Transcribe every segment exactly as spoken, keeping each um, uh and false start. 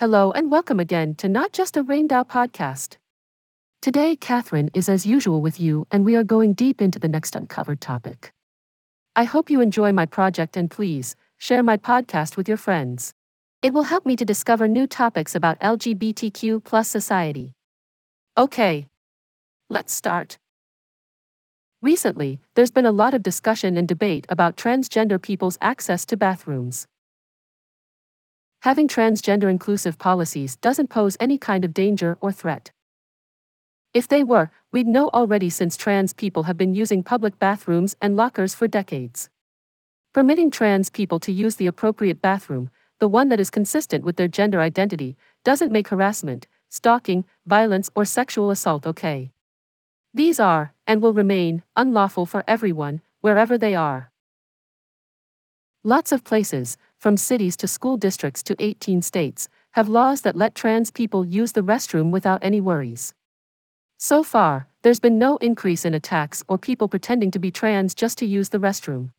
Hello and welcome again to Not Just a Rainbow podcast. Today, Catherine is as usual with you, and we are going deep into the next uncovered topic. I hope you enjoy my project and please share my podcast with your friends. It will help me to discover new topics about L G B T Q plus society. Okay, let's start. Recently, there's been a lot of discussion and debate about transgender people's access to bathrooms. Having transgender-inclusive policies doesn't pose any kind of danger or threat. If they were, we'd know already since trans people have been using public bathrooms and lockers for decades. Permitting trans people to use the appropriate bathroom, the one that is consistent with their gender identity, doesn't make harassment, stalking, violence or sexual assault okay. These are, and will remain, unlawful for everyone, wherever they are. Lots of places, from cities to school districts to eighteen states, have laws that let trans people use the restroom without any worries. So far, there's been no increase in attacks or people pretending to be trans just to use the restroom.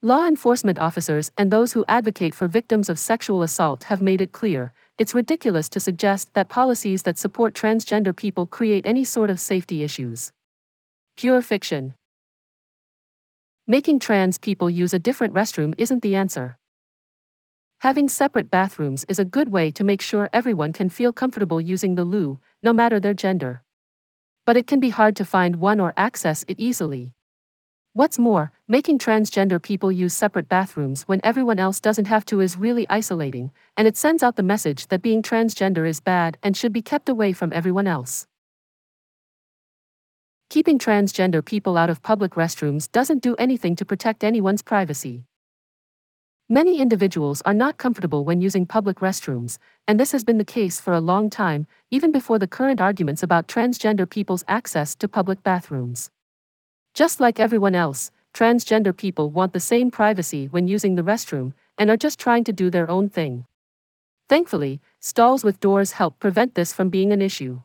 Law enforcement officers and those who advocate for victims of sexual assault have made it clear, it's ridiculous to suggest that policies that support transgender people create any sort of safety issues. Pure fiction. Making trans people use a different restroom isn't the answer. Having separate bathrooms is a good way to make sure everyone can feel comfortable using the loo, no matter their gender. But it can be hard to find one or access it easily. What's more, making transgender people use separate bathrooms when everyone else doesn't have to is really isolating, and it sends out the message that being transgender is bad and should be kept away from everyone else. Keeping transgender people out of public restrooms doesn't do anything to protect anyone's privacy. Many individuals are not comfortable when using public restrooms, and this has been the case for a long time, even before the current arguments about transgender people's access to public bathrooms. Just like everyone else, transgender people want the same privacy when using the restroom, and are just trying to do their own thing. Thankfully, stalls with doors help prevent this from being an issue.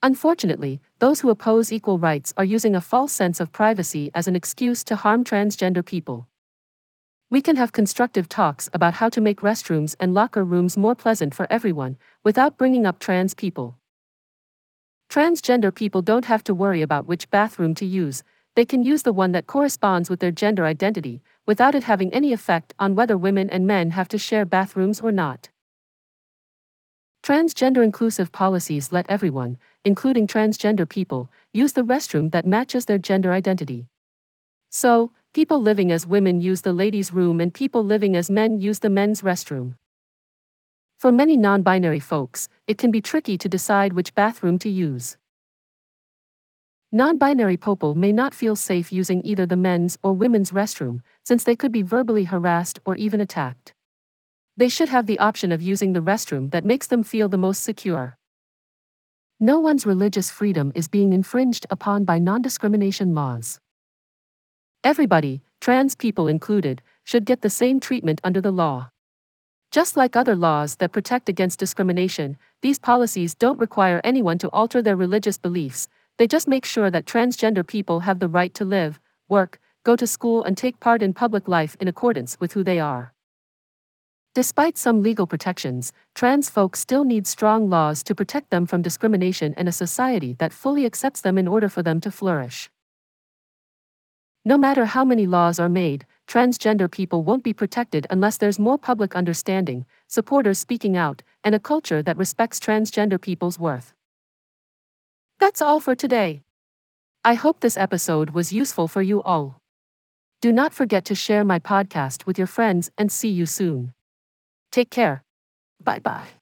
Unfortunately, those who oppose equal rights are using a false sense of privacy as an excuse to harm transgender people. We can have constructive talks about how to make restrooms and locker rooms more pleasant for everyone, without bringing up trans people. Transgender people don't have to worry about which bathroom to use, they can use the one that corresponds with their gender identity, without it having any effect on whether women and men have to share bathrooms or not. Transgender-inclusive policies let everyone, including transgender people, use the restroom that matches their gender identity. So, people living as women use the ladies' room and people living as men use the men's restroom. For many non-binary folks, it can be tricky to decide which bathroom to use. Non-binary people may not feel safe using either the men's or women's restroom, since they could be verbally harassed or even attacked. They should have the option of using the restroom that makes them feel the most secure. No one's religious freedom is being infringed upon by non-discrimination laws. Everybody, trans people included, should get the same treatment under the law. Just like other laws that protect against discrimination, these policies don't require anyone to alter their religious beliefs, they just make sure that transgender people have the right to live, work, go to school and take part in public life in accordance with who they are. Despite some legal protections, trans folks still need strong laws to protect them from discrimination and a society that fully accepts them in order for them to flourish. No matter how many laws are made, transgender people won't be protected unless there's more public understanding, supporters speaking out, and a culture that respects transgender people's worth. That's all for today. I hope this episode was useful for you all. Do not forget to share my podcast with your friends and see you soon. Take care. Bye-bye.